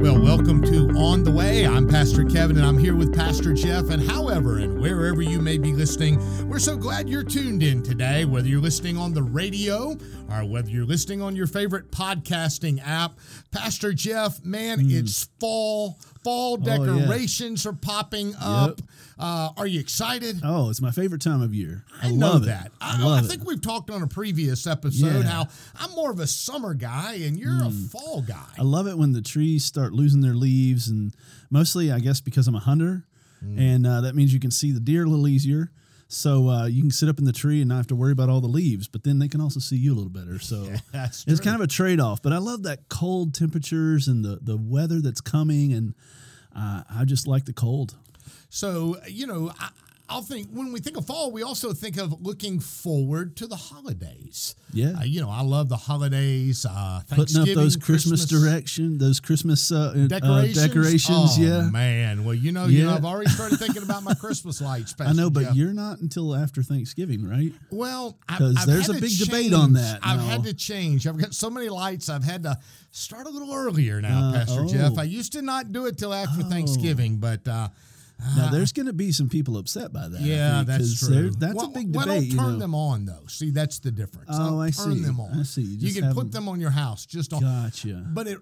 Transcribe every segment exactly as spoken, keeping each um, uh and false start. Well, welcome to On the Way. I'm Pastor Kevin, and I'm here with Pastor Jeff. And however and wherever you may be listening, we're so glad you're tuned in today, whether you're listening on the radio or whether you're listening on your favorite podcasting app. Pastor Jeff, man, mm. it's fall. Fall decorations oh, yeah. are popping up. Yep. Uh, are you excited? Oh, it's my favorite time of year. I, I love know that. It. I, I, love I think it. We've talked on a previous episode yeah. how I'm more of a summer guy and you're mm. a fall guy. I love it when the trees start losing their leaves, and mostly, I guess, because I'm a hunter, mm. and uh, that means you can see the deer a little easier. So uh, you can sit up in the tree and not have to worry about all the leaves, but then they can also see you a little better. So yeah, it's kind of a trade-off. But I love that cold temperatures and the, the weather that's coming, and uh, I just like the cold. So, you know, I, I'll think when we think of fall, we also think of looking forward to the holidays. Yeah. Uh, you know, I love the holidays. Uh, Thanksgiving, putting up those Christmas, Christmas direction, those Christmas uh, decorations. Uh, decorations oh, yeah. man. Well, you know, yeah. you know, I've already started thinking about my Christmas lights. Pastor I know, but Jeff. You're not until after Thanksgiving, right? Well, because there's a big change. debate on that. I've now. had to change. I've got so many lights. I've had to start a little earlier now, uh, Pastor oh. Jeff. I used to not do it till after oh. Thanksgiving, but. Uh, Now, there's going to be some people upset by that. Yeah, think, that's true. That's well, a big debate. Well, don't turn you know. them on, though. See, that's the difference. Oh, I'll I turn see. them on. I see. You, just you can put them... them on your house. Just on. Gotcha. But it,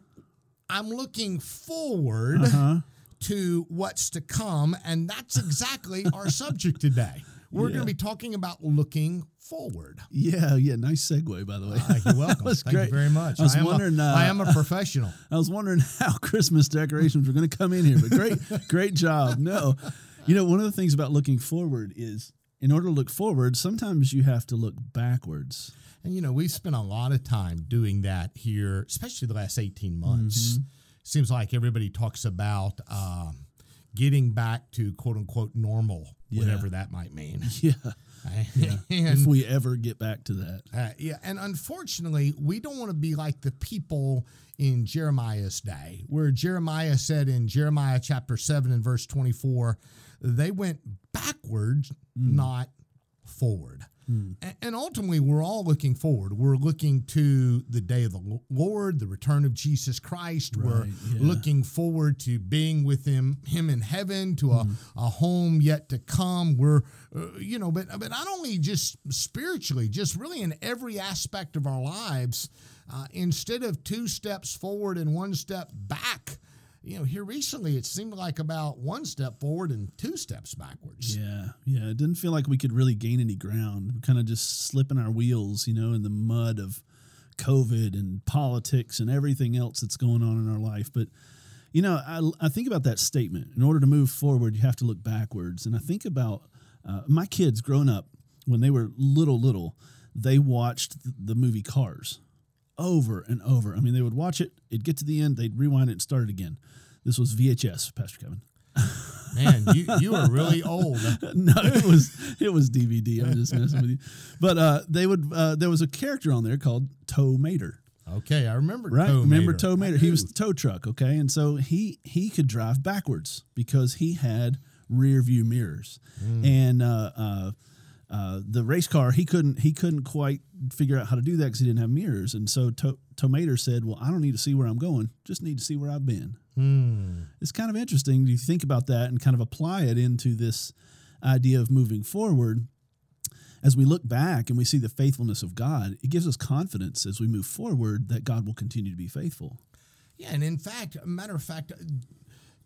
I'm looking forward uh-huh. to what's to come, and that's exactly our subject today. We're yeah. going to be talking about looking forward. Yeah, yeah. Nice segue, by the way. Uh, you're welcome. Thank great. you very much. I was I wondering. A, uh, I am a professional. I was wondering how Christmas decorations were going to come in here, but great, great job. No, you know, one of the things about looking forward is, in order to look forward, sometimes you have to look backwards. And you know, we've spent a lot of time doing that here, especially the last eighteen months. Mm-hmm. Seems like everybody talks about uh, getting back to quote unquote normal. Yeah. Whatever that might mean. Yeah. yeah. And, if we ever get back to that. Uh, yeah. And unfortunately, we don't want to be like the people in Jeremiah's day, where Jeremiah said in Jeremiah chapter seven and verse twenty-four, they went backwards, mm. not forward. Mm. And ultimately, we're all looking forward. We're looking to the day of the Lord, the return of Jesus Christ. Right, we're yeah. looking forward to being with him, him in heaven, to mm. a, a home yet to come. We're, uh, you know, but, but not only just spiritually, just really in every aspect of our lives, uh, instead of two steps forward and one step back. You know, here recently, it seemed like about one step forward and two steps backwards. Yeah, yeah. It didn't feel like we could really gain any ground. We're kind of just slipping our wheels, you know, in the mud of COVID and politics and everything else that's going on in our life. But, you know, I, I think about that statement. In order to move forward, you have to look backwards. And I think about uh, my kids growing up, when they were little, little, they watched the movie Cars. Over and over. I mean, they would watch it, it'd get to the end, they'd rewind it and start it again. This was V H S, Pastor Kevin. Man, you, you are really old. No, it was it was D V D. I'm just messing with you. But uh, they would uh, there was a character on there called Tow Mater. Okay, I remember right? Tow Mater. Remember Tow Mater? He was the tow truck, okay? And so he he could drive backwards because he had rear view mirrors. Mm. And uh, uh Uh, the race car, he couldn't he couldn't quite figure out how to do that because he didn't have mirrors. And so to- Tow Mater said, well, I don't need to see where I'm going, just need to see where I've been. Mm. It's kind of interesting to think about that and kind of apply it into this idea of moving forward. As we look back and we see the faithfulness of God, it gives us confidence as we move forward that God will continue to be faithful. Yeah, and in fact, matter of fact,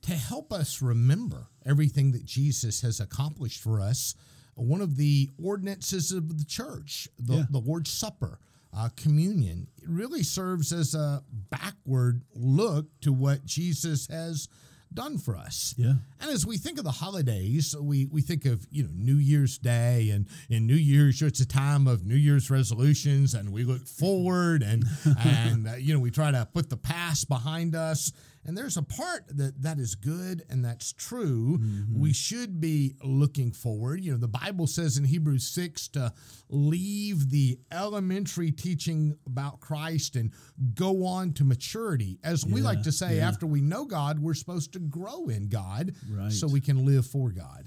to help us remember everything that Jesus has accomplished for us, one of the ordinances of the church, the, yeah. the Lord's Supper, uh, communion, it really serves as a backward look to what Jesus has done for us. Yeah. And as we think of the holidays, we, we think of, you know, New Year's Day, and in New Year's, it's a time of New Year's resolutions, and we look forward and, and uh, you know, we try to put the past behind us. And there's a part that, that is good and that's true. Mm-hmm. We should be looking forward. You know, the Bible says in Hebrews six to leave the elementary teaching about Christ and go on to maturity. As yeah, we like to say, yeah. after we know God, we're supposed to grow in God right. so we can live for God.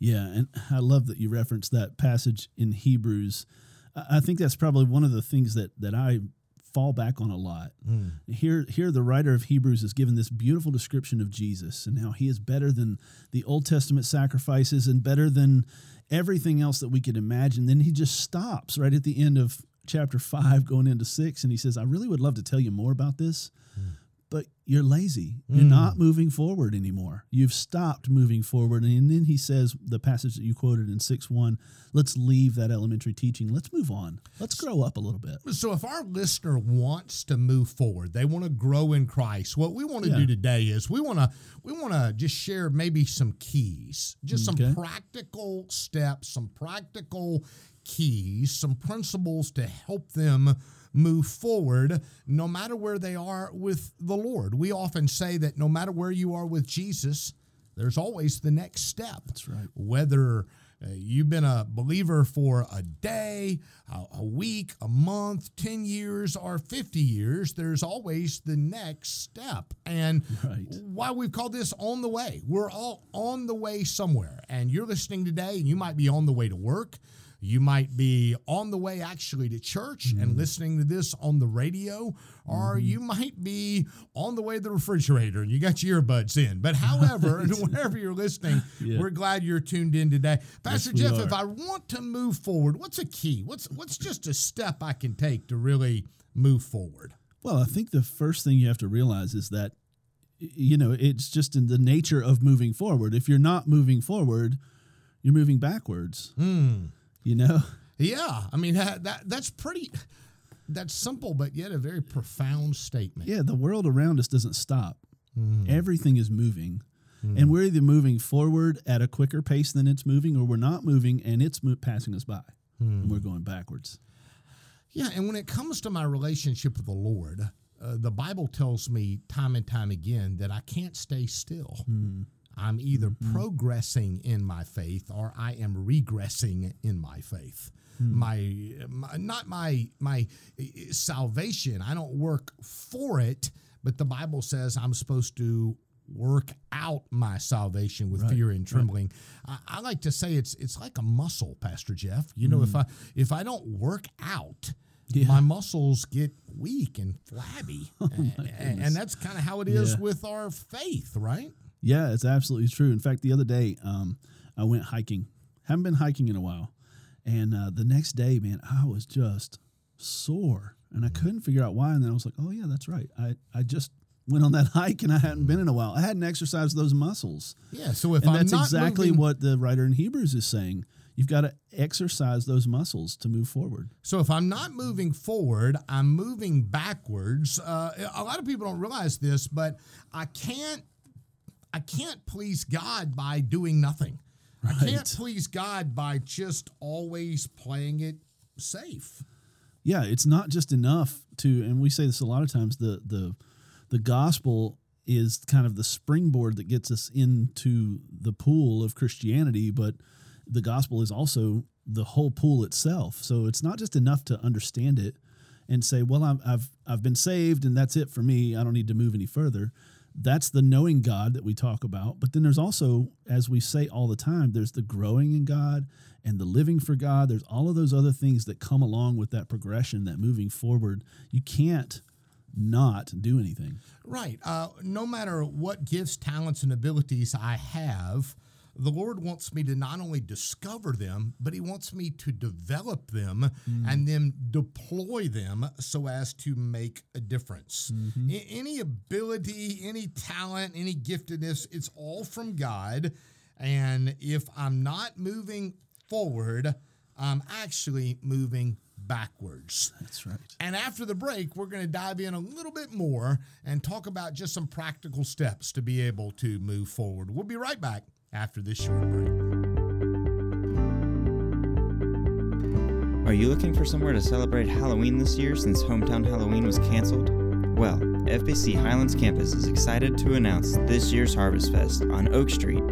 Yeah, and I love that you referenced that passage in Hebrews. I think that's probably one of the things that, that I fall back on a lot. Mm. Here, here the writer of Hebrews is given this beautiful description of Jesus and how he is better than the Old Testament sacrifices and better than everything else that we could imagine. Then he just stops right at the end of chapter five going into six, and he says, I really would love to tell you more about this, mm. but you're lazy. You're mm. not moving forward anymore. You've stopped moving forward. And then he says, the passage that you quoted in six one, let's leave that elementary teaching. Let's move on. Let's grow up a little bit. So if our listener wants to move forward, they want to grow in Christ, what we want to yeah. do today is we want to we want to just share maybe some keys, just okay. some practical steps, some practical keys, some principles to help them move forward no matter where they are with the Lord. We often say that no matter where you are with Jesus, there's always the next step. That's right. Whether you've been a believer for a day, a week, a month, ten years, or fifty years, there's always the next step. And right. why we've called this On the Way. We're all on the way somewhere. And you're listening today, and you might be on the way to work. You might be on the way actually to church mm-hmm. and listening to this on the radio, or mm-hmm. you might be on the way to the refrigerator and you got your earbuds in. But however, wherever you're listening, yeah. we're glad you're tuned in today. Pastor yes, Jeff, if I want to move forward, what's a key? What's what's just a step I can take to really move forward? Well, I think the first thing you have to realize is that, you know, it's just in the nature of moving forward. If you're not moving forward, you're moving backwards. Mm. You know? Yeah. I mean, that, that that's pretty, that's simple, but yet a very profound statement. Yeah. The world around us doesn't stop. Mm. Everything is moving. Mm. And we're either moving forward at a quicker pace than it's moving, or we're not moving and it's mo- passing us by. Mm. And we're going backwards. Yeah. And when it comes to my relationship with the Lord, uh, the Bible tells me time and time again that I can't stay still. Mm. I'm either mm-hmm. progressing in my faith or I am regressing in my faith. Mm. My, my not my my salvation. I don't work for it, but the Bible says I'm supposed to work out my salvation with right. fear and trembling. Right. I, I like to say it's it's like a muscle, Pastor Jeff. You know, mm. if I if I don't work out, yeah. my muscles get weak and flabby, oh and, and that's kind of how it is yeah. with our faith, right? Yeah, it's absolutely true. In fact, the other day um, I went hiking. Haven't been hiking in a while. And uh, the next day, man, I was just sore. And I couldn't figure out why. And then I was like, oh, yeah, that's right. I, I just went on that hike and I hadn't been in a while. I hadn't exercised those muscles. Yeah, so if and I'm that's not exactly moving... what the writer in Hebrews is saying. You've got to exercise those muscles to move forward. So if I'm not moving forward, I'm moving backwards. Uh, a lot of people don't realize this, but I can't. I can't please God by doing nothing. Right. I can't please God by just always playing it safe. Yeah, it's not just enough to, and we say this a lot of times, the the the gospel is kind of the springboard that gets us into the pool of Christianity, but the gospel is also the whole pool itself. So it's not just enough to understand it and say, well, I've I've, I've been saved and that's it for me. I don't need to move any further. That's the knowing God that we talk about. But then there's also, as we say all the time, there's the growing in God and the living for God. There's all of those other things that come along with that progression, that moving forward. You can't not do anything. Right. Uh, no matter what gifts, talents, and abilities I have, the Lord wants me to not only discover them, but he wants me to develop them mm. and then deploy them so as to make a difference. Mm-hmm. Any ability, any talent, any giftedness, it's all from God. And if I'm not moving forward, I'm actually moving backwards. That's right. And after the break, we're going to dive in a little bit more and talk about just some practical steps to be able to move forward. We'll be right back after this short break. Are you looking for somewhere to celebrate Halloween this year since Hometown Halloween was canceled? Well, F B C Highlands Campus is excited to announce this year's Harvest Fest on Oak Street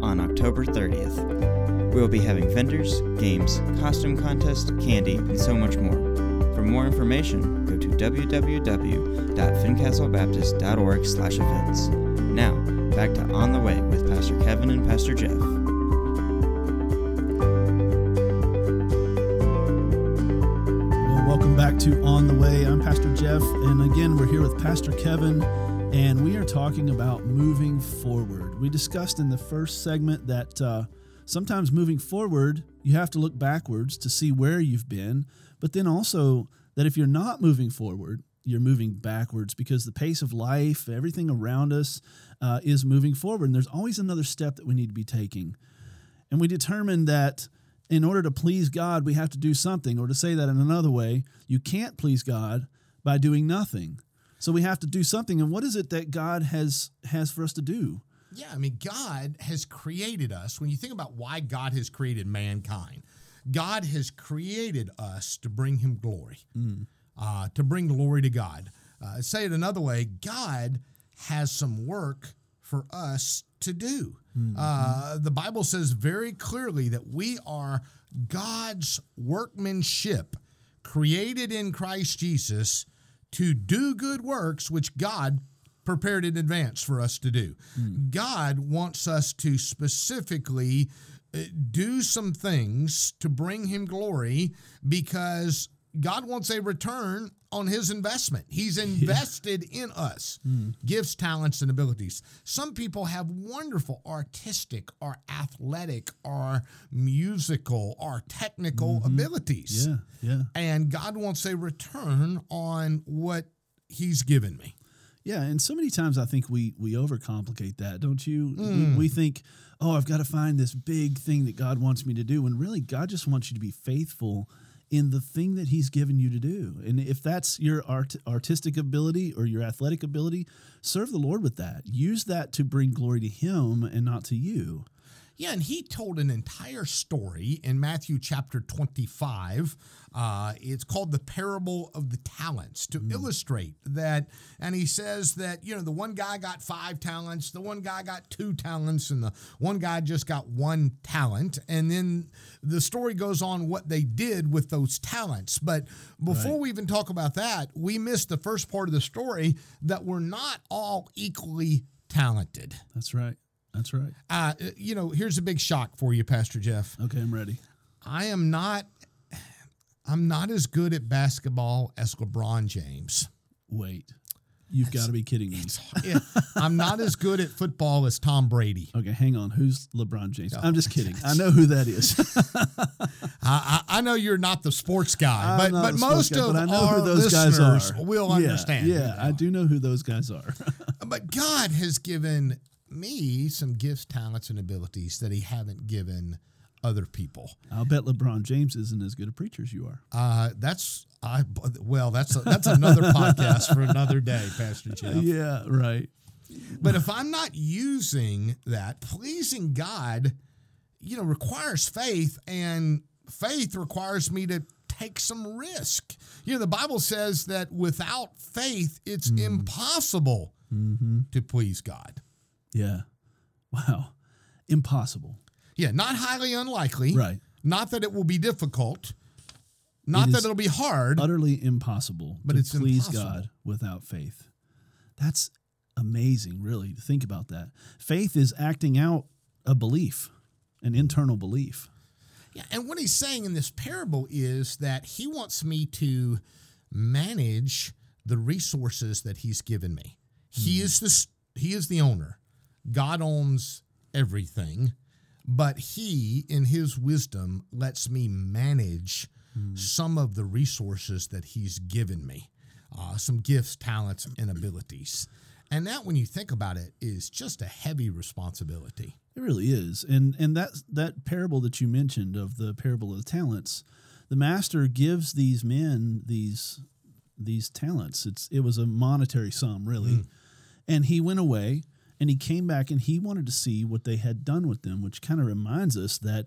on October thirtieth. We'll be having vendors, games, costume contest, candy, and so much more. For more information, go to w w w dot fincastle baptist dot org slash events. Now, back to On the Way with Pastor Kevin and Pastor Jeff. Well, welcome back to On the Way. I'm Pastor Jeff, and again, we're here with Pastor Kevin, and we are talking about moving forward. We discussed in the first segment that uh, sometimes moving forward, you have to look backwards to see where you've been, but then also that if you're not moving forward, you're moving backwards because the pace of life, everything around us uh, is moving forward, and there's always another step that we need to be taking. And we determined that in order to please God, we have to do something, or to say that in another way, you can't please God by doing nothing. So we have to do something, and what is it that God has has for us to do? Yeah, I mean, God has created us. When you think about why God has created mankind, God has created us to bring him glory. Mm. Uh, to bring glory to God. Uh, say it another way, God has some work for us to do. Mm-hmm. Uh, the Bible says very clearly that we are God's workmanship, created in Christ Jesus to do good works, which God prepared in advance for us to do. Mm. God wants us to specifically do some things to bring him glory because God wants a return on his investment. He's invested yeah. in us, mm. gifts, talents, and abilities. Some people have wonderful artistic or athletic or musical or technical mm-hmm. abilities. Yeah, yeah. And God wants a return on what he's given me. Yeah, and so many times I think we we overcomplicate that, don't you? Mm. We, we think, oh, I've got to find this big thing that God wants me to do, when really God just wants you to be faithful in the thing that he's given you to do. And if that's your art, artistic ability or your athletic ability, serve the Lord with that. Use that to bring glory to him and not to you. Yeah, and he told an entire story in Matthew chapter twenty-five. Uh, it's called the parable of the talents to mm. illustrate that. And he says that, you know, the one guy got five talents, the one guy got two talents, and the one guy just got one talent. And then the story goes on what they did with those talents. But before right. we even talk about that, we missed the first part of the story, that we're not all equally talented. That's right. That's right. Uh, you know, here's a big shock for you, Pastor Jeff. Okay, I'm ready. I am not I'm not as good at basketball as LeBron James. Wait. You've got to be kidding me. It, I'm not as good at football as Tom Brady. Okay, hang on. Who's LeBron James? No. I'm just kidding. I know who that is. I, I know you're not the sports guy, but, but most guy, of but I know our who those listeners guys are. Will yeah, understand. Yeah, you know. I do know who those guys are. But God has given me some gifts, talents, and abilities that he haven't given other people. I'll bet LeBron James isn't as good a preacher as you are. Uh, that's I. Well, that's a, that's another podcast for another day, Pastor Jeff. Yeah, right. But if I'm not using that, pleasing God, you know, requires faith, and faith requires me to take some risk. You know, the Bible says that without faith, it's mm. impossible mm-hmm. to please God. Yeah. Wow. Impossible. Yeah. Not highly unlikely. Right. Not that it will be difficult. Not it that it'll be hard. Utterly impossible but to it's please impossible. God without faith. That's amazing, really, to think about that. Faith is acting out a belief, an internal belief. Yeah. And what he's saying in this parable is that he wants me to manage the resources that he's given me. He mm. is the He is the owner. God owns everything, but he, in his wisdom, lets me manage mm. some of the resources that he's given me, uh, some gifts, talents, and abilities. And that, when you think about it, is just a heavy responsibility. It really is. And and that, that parable that you mentioned of the parable of the talents, the master gives these men these these talents. It's It was a monetary sum, really. Mm. And he went away, and he came back, and he wanted to see what they had done with them, which kind of reminds us that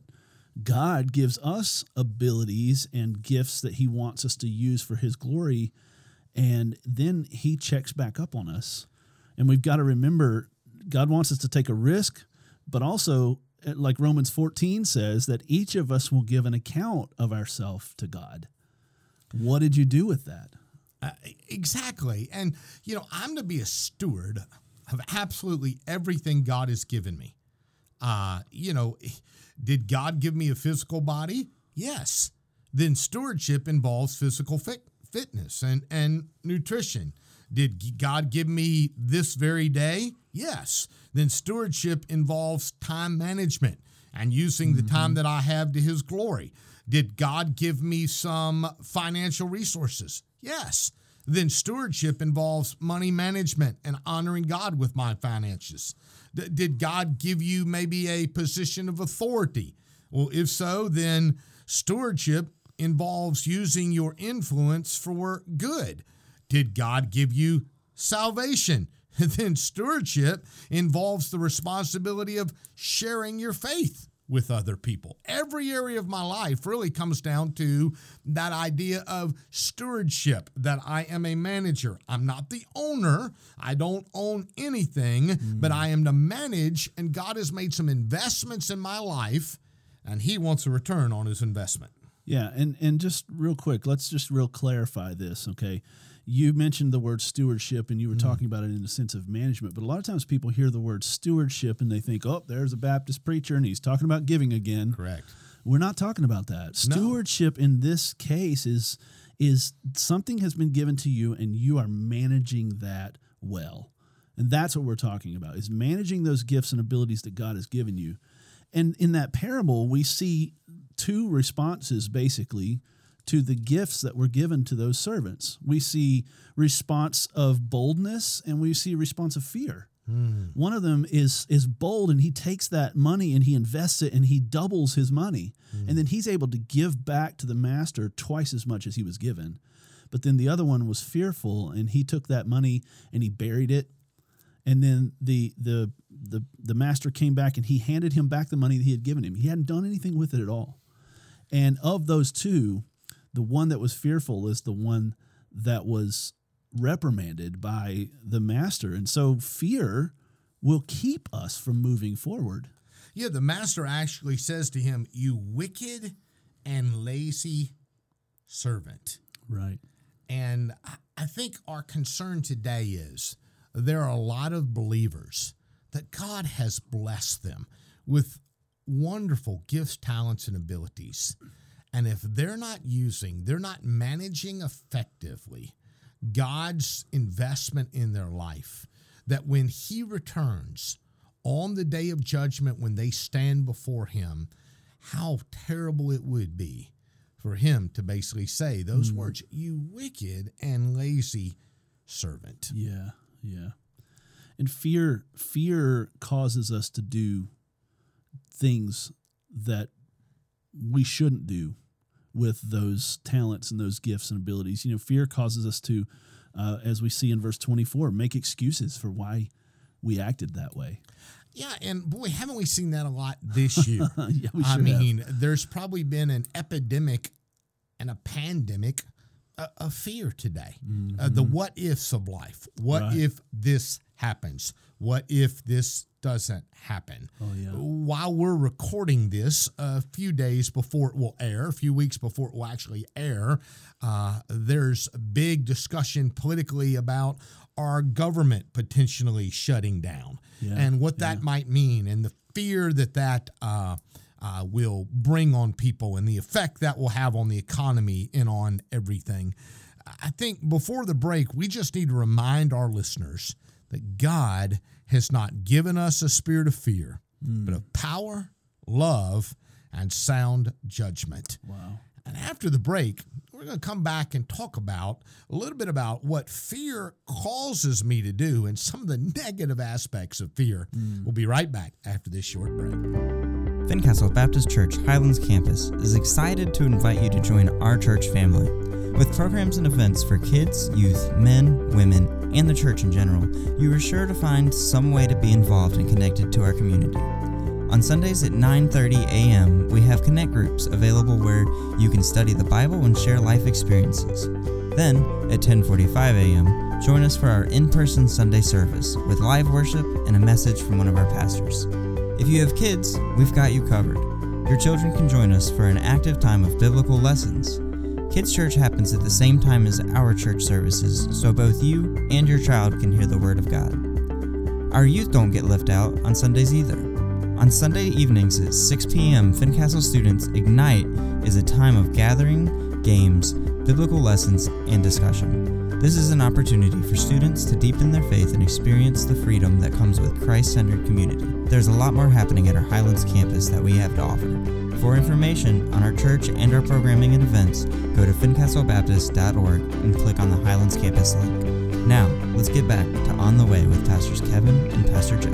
God gives us abilities and gifts that he wants us to use for his glory, and then he checks back up on us. And we've got to remember, God wants us to take a risk, but also, like Romans fourteen says, that each of us will give an account of ourselves to God. What did you do with that? Uh, exactly. And, you know, I'm to be a steward of absolutely everything God has given me. Uh, you know, did God give me a physical body? Yes. Then stewardship involves physical fi- fitness and, and nutrition. Did God give me this very day? Yes. Then stewardship involves time management and using mm-hmm. the time that I have to his glory. Did God give me some financial resources? Yes. Then stewardship involves money management and honoring God with my finances. D- did God give you maybe a position of authority? Well, if so, then stewardship involves using your influence for good. Did God give you salvation? Then stewardship involves the responsibility of sharing your faith with other people. Every area of my life really comes down to that idea of stewardship, that I am a manager. I'm not the owner. I don't own anything, mm. but I am to manage, and God has made some investments in my life, and he wants a return on his investment. Yeah, and, and just real quick, let's just real clarify this, okay? You mentioned the word stewardship, and you were mm. talking about it in the sense of management. But a lot of times people hear the word stewardship, and they think, oh, there's a Baptist preacher, and he's talking about giving again. Correct. We're not talking about that. Stewardship no. in this case is, is something has been given to you, and you are managing that well. And that's what we're talking about, is managing those gifts and abilities that God has given you. And in that parable, we see two responses, basically, to the gifts that were given to those servants. We see response of boldness, and we see response of fear. Mm. One of them is is bold, and he takes that money and he invests it, and he doubles his money. Mm. And then he's able to give back to the master twice as much as he was given. But then the other one was fearful, and he took that money and he buried it. And then the the the the master came back and he handed him back the money that he had given him. He hadn't done anything with it at all. And of those two, the one that was fearful is the one that was reprimanded by the master. And so fear will keep us from moving forward. Yeah, the master actually says to him, "You wicked and lazy servant." Right. And I think our concern today is there are a lot of believers that God has blessed them with wonderful gifts, talents, and abilities. And if they're not using, they're not managing effectively God's investment in their life, that when he returns on the day of judgment, when they stand before him, how terrible it would be for him to basically say those mm-hmm. words, "You wicked and lazy servant." Yeah, yeah. And fear, fear causes us to do things that we shouldn't do with those talents and those gifts and abilities. You know, fear causes us to, uh, as we see in verse twenty-four, make excuses for why we acted that way. Yeah, and boy, haven't we seen that a lot this year? yeah, we sure I mean, have. There's probably been an epidemic and a pandemic uh, of fear today. Mm-hmm. Uh, the what ifs of life. What right. if this happens? What if this doesn't happen? Oh, yeah. While we're recording this, a few days before it will air, a few weeks before it will actually air, uh, there's big discussion politically about our government potentially shutting down yeah. and what that yeah. might mean, and the fear that that uh, uh, will bring on people and the effect that will have on the economy and on everything. I think before the break, we just need to remind our listeners that God has not given us a spirit of fear, mm. but of power, love, and sound judgment. Wow. And after the break, we're going to come back and talk about a little bit about what fear causes me to do and some of the negative aspects of fear. Mm. We'll be right back after this short break. Fincastle Baptist Church Highlands Campus is excited to invite you to join our church family. With programs and events for kids, youth, men, women, and the church in general, you are sure to find some way to be involved and connected to our community. On Sundays at nine thirty a.m., we have connect groups available where you can study the Bible and share life experiences. Then, at ten forty-five a.m., join us for our in-person Sunday service with live worship and a message from one of our pastors. If you have kids, we've got you covered. Your children can join us for an active time of biblical lessons. Kids Church happens at the same time as our church services, so both you and your child can hear the Word of God. Our youth don't get left out on Sundays either. On Sunday evenings at six p.m., Fincastle students Ignite is a time of gathering games, biblical lessons, and discussion. This is an opportunity for students to deepen their faith and experience the freedom that comes with Christ-centered community. There's a lot more happening at our Highlands campus that we have to offer. For information on our church and our programming and events, go to fincastle baptist dot org and click on the Highlands campus link. Now, let's get back to On the Way with Pastors Kevin and Pastor Jeff.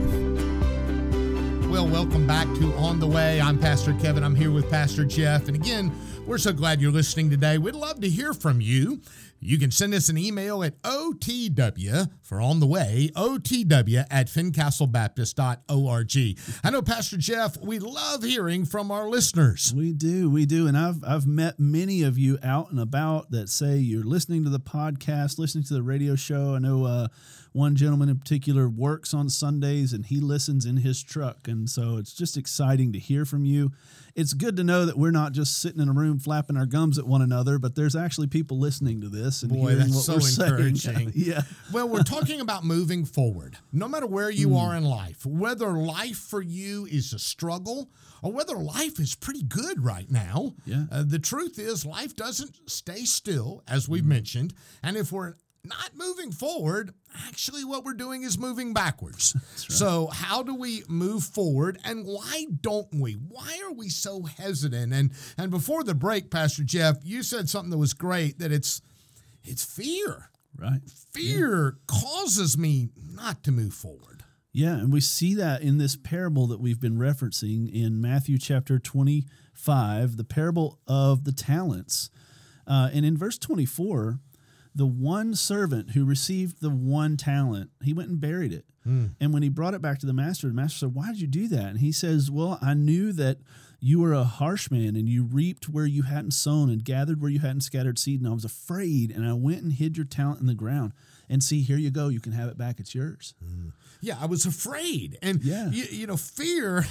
Well, welcome back to On the Way. I'm Pastor Kevin. I'm here with Pastor Jeff. And again, we're so glad you're listening today. We'd love to hear from you. You can send us an email at O T W for On the Way, O T W at fincastle baptist dot org. I know, Pastor Jeff, we love hearing from our listeners. We do. We do. And I've I've met many of you out and about that say you're listening to the podcast, listening to the radio show. I know uh, one gentleman in particular works on Sundays, and he listens in his truck. And so it's just exciting to hear from you. It's good to know that we're not just sitting in a room flapping our gums at one another, but there's actually people listening to this and Boy, hearing what so we're encouraging. saying. Yeah. Well, we're talking about moving forward. No matter where you mm. are in life, whether life for you is a struggle or whether life is pretty good right now, yeah. uh, the truth is life doesn't stay still, as we've mm. mentioned, and if we're not moving forward, actually what we're doing is moving backwards. Right. So how do we move forward, and why don't we? Why are we so hesitant? And and before the break, Pastor Jeff, you said something that was great, that it's it's fear. Right. Fear yeah. causes me not to move forward. Yeah, and we see that in this parable that we've been referencing in Matthew chapter twenty-five, the parable of the talents. Uh, and in verse twenty-four, the one servant who received the one talent, he went and buried it. Mm. And when he brought it back to the master, the master said, "Why did you do that?" And he says, "Well, I knew that you were a harsh man, and you reaped where you hadn't sown and gathered where you hadn't scattered seed. And I was afraid, and I went and hid your talent in the ground. And see, here you go. You can have it back. It's yours." Mm. Yeah, I was afraid. And, yeah. you, you know, fear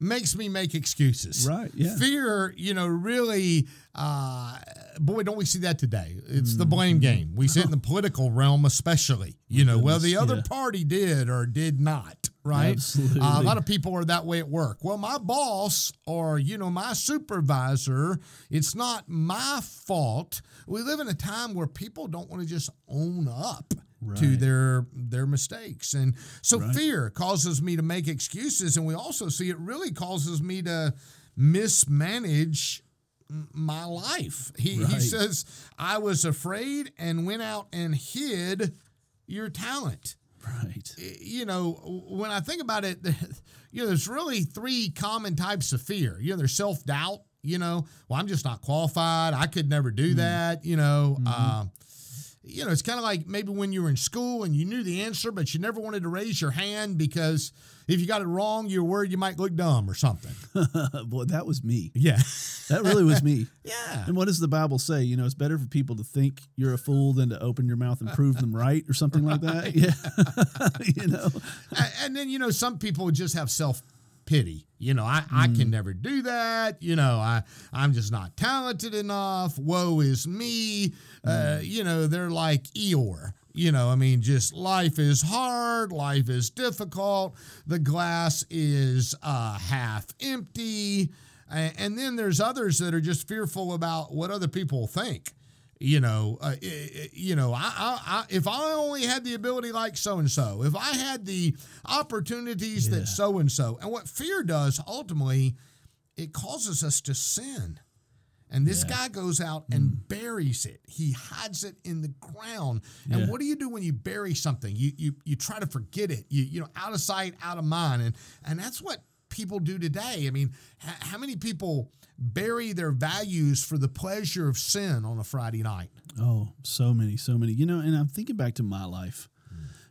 makes me make excuses. Right, yeah. Fear, you know, really, uh, boy, don't we see that today? It's mm. the blame game. We see it in the political realm especially. You know, well, the other yeah. party did or did not. Right. Absolutely. Uh, a lot of people are that way at work. Well, my boss or, you know, my supervisor, it's not my fault. We live in a time where people don't want to just own up right. to their their mistakes. And so right. fear causes me to make excuses. And we also see it really causes me to mismanage my life. He, right. he says, "I was afraid and went out and hid your talent." Right. You know, when I think about it, you know, there's really three common types of fear. You know, there's self-doubt, you know, well, I'm just not qualified. I could never do mm. that. You know, mm-hmm. uh, you know, it's kind of like maybe when you were in school and you knew the answer, but you never wanted to raise your hand because if you got it wrong, you're worried you might look dumb or something. Boy, that was me. Yeah. That really was me. Yeah. And what does the Bible say? You know, it's better for people to think you're a fool than to open your mouth and prove them right or something right. like that. Yeah. You know. And then, you know, some people just have self-pity. You know, I, mm. I can never do that. You know, I, I'm just not talented enough. Woe is me. Mm. Uh, you know, they're like Eeyore. You know, I mean, just life is hard. Life is difficult. The glass is uh, half empty. And then there's others that are just fearful about what other people think. You know, uh, you know, I, I, I, if I only had the ability like so-and-so, if I had the opportunities yeah. that so-and-so. And what fear does ultimately, it causes us to sin. And this yeah. guy goes out and mm. buries it. He hides it in the ground. And yeah. what do you do when you bury something? You you you try to forget it. You you know, out of sight, out of mind. And and that's what people do today. I mean, h- how many people bury their values for the pleasure of sin on a Friday night? Oh, so many, so many. You know, and I'm thinking back to my life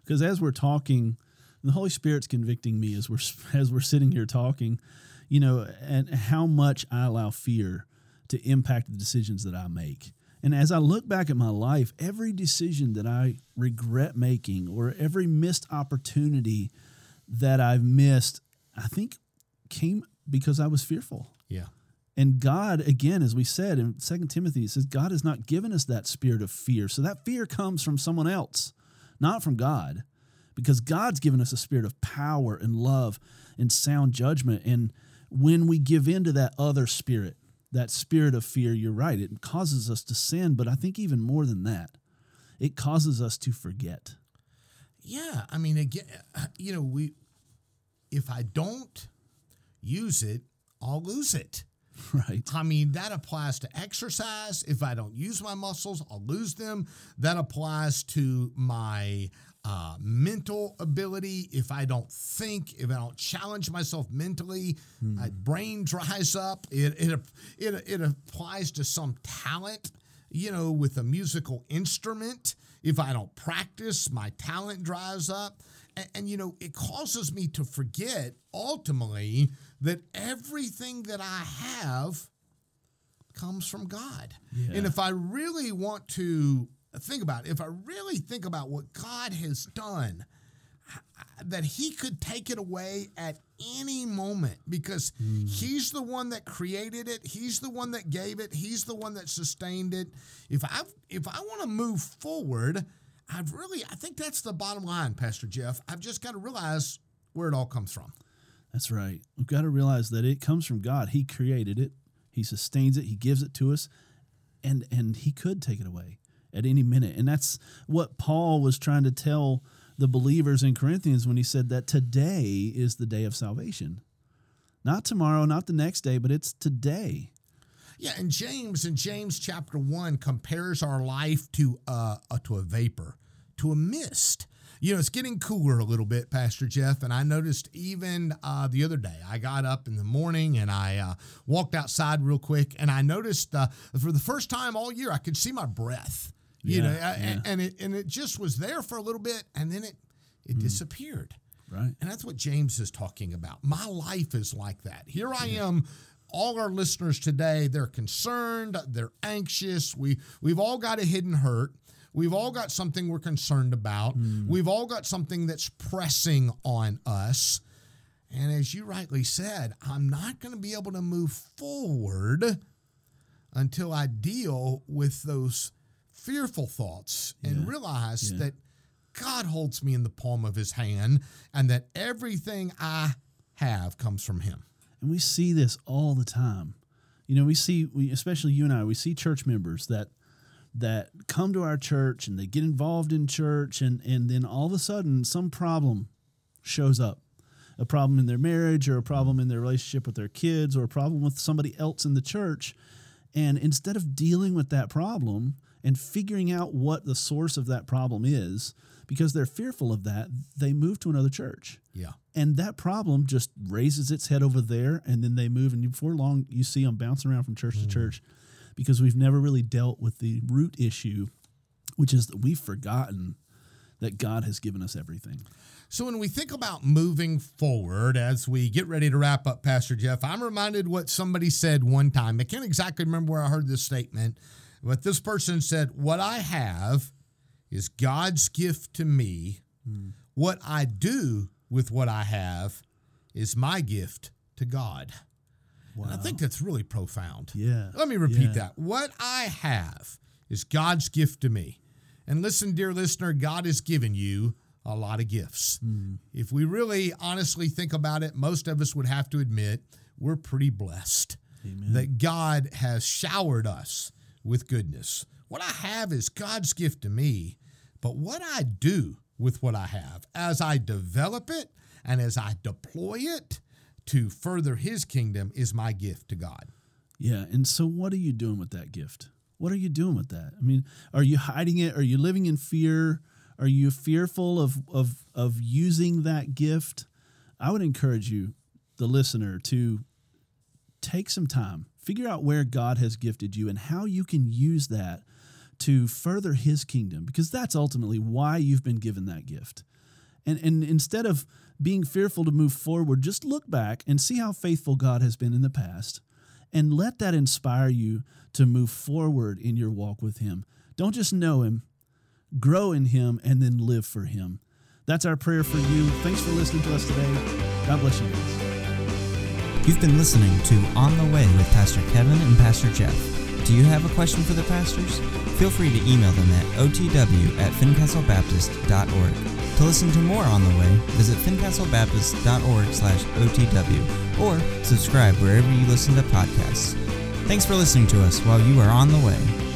because mm. as we're talking, the Holy Spirit's convicting me as we're as we're sitting here talking. You know, and how much I allow fear to impact the decisions that I make. And as I look back at my life, every decision that I regret making or every missed opportunity that I've missed, I think came because I was fearful. Yeah. And God, again, as we said in Second Timothy, it says God has not given us that spirit of fear. So that fear comes from someone else, not from God, because God's given us a spirit of power and love and sound judgment. And when we give in to that other spirit, that spirit of fear, you're right, it causes us to sin, but I think even more than that, it causes us to forget. Yeah, I mean, again, you know, we if I don't use it, I'll lose it. Right. I mean, that applies to exercise. If I don't use my muscles, I'll lose them. That applies to my uh, mental ability. If I don't think, if I don't challenge myself mentally, mm. my brain dries up. It, it it it applies to some talent, you know, with a musical instrument. If I don't practice, my talent dries up. And, and you know, it causes me to forget ultimately that everything that I have comes from God. Yeah. And if I really want to think about it, if I really think about what God has done, that he could take it away at any moment because mm. he's the one that created it. He's the one that gave it. He's the one that sustained it. If I if I want to move forward, I've really, I think that's the bottom line, Pastor Jeff. I've just got to realize where it all comes from. That's right. We've got to realize that it comes from God. He created it. He sustains it. He gives it to us. And and he could take it away at any minute. And that's what Paul was trying to tell the believers in Corinthians when he said that today is the day of salvation. Not tomorrow, not the next day, but it's today. Yeah, and James in James chapter one compares our life to uh, uh to a vapor, to a mist. You know, it's getting cooler a little bit, Pastor Jeff, and I noticed even uh, the other day, I got up in the morning and I uh, walked outside real quick, and I noticed uh, for the first time all year, I could see my breath, you yeah, know, yeah. And, and it and it just was there for a little bit, and then it, it mm. disappeared. Right. And that's what James is talking about. My life is like that. Here I yeah. am. All our listeners today, they're concerned, they're anxious. We, we've all got a hidden hurt. We've all got something we're concerned about. Mm. We've all got something that's pressing on us. And as you rightly said, I'm not going to be able to move forward until I deal with those fearful thoughts yeah. and realize yeah. that God holds me in the palm of his hand and that everything I have comes from him. And we see this all the time. You know, we see, we, especially you and I, we see church members that that come to our church and they get involved in church and, and then all of a sudden some problem shows up, a problem in their marriage or a problem in their relationship with their kids or a problem with somebody else in the church. And instead of dealing with that problem and figuring out what the source of that problem is, because they're fearful of that, they move to another church. Yeah. And that problem just raises its head over there, and then they move, and before long, you see them bouncing around from church mm. to church because we've never really dealt with the root issue, which is that we've forgotten that God has given us everything. So when we think about moving forward, as we get ready to wrap up, Pastor Jeff, I'm reminded what somebody said one time. I can't exactly remember where I heard this statement, but this person said, "What I have is God's gift to me. Mm. What I do with what I have is my gift to God." Wow. And I think that's really profound. Yeah. Let me repeat yeah. that. What I have is God's gift to me. And listen, dear listener, God has given you a lot of gifts. Mm. If we really honestly think about it, most of us would have to admit we're pretty blessed. Amen. That God has showered us with goodness. What I have is God's gift to me, but what I do with what I have, as I develop it and as I deploy it to further his kingdom, is my gift to God. Yeah, and so what are you doing with that gift? What are you doing with that? I mean, are you hiding it? Are you living in fear? Are you fearful of of of using that gift? I would encourage you, the listener, to take some time, figure out where God has gifted you and how you can use that to further his kingdom, because that's ultimately why you've been given that gift. And and instead of being fearful to move forward, just look back and see how faithful God has been in the past and let that inspire you to move forward in your walk with him. Don't just know him, grow in him, and then live for him. That's our prayer for you. Thanks for listening to us today. God bless you guys. You've been listening to On the Way with Pastor Kevin and Pastor Jeff. Do you have a question for the pastors? Feel free to email them at O T W at Fincastle Baptist dot org. To listen to more On the Way, visit Fincastle Baptist dot org slash O T W or subscribe wherever you listen to podcasts. Thanks for listening to us while you are on the way.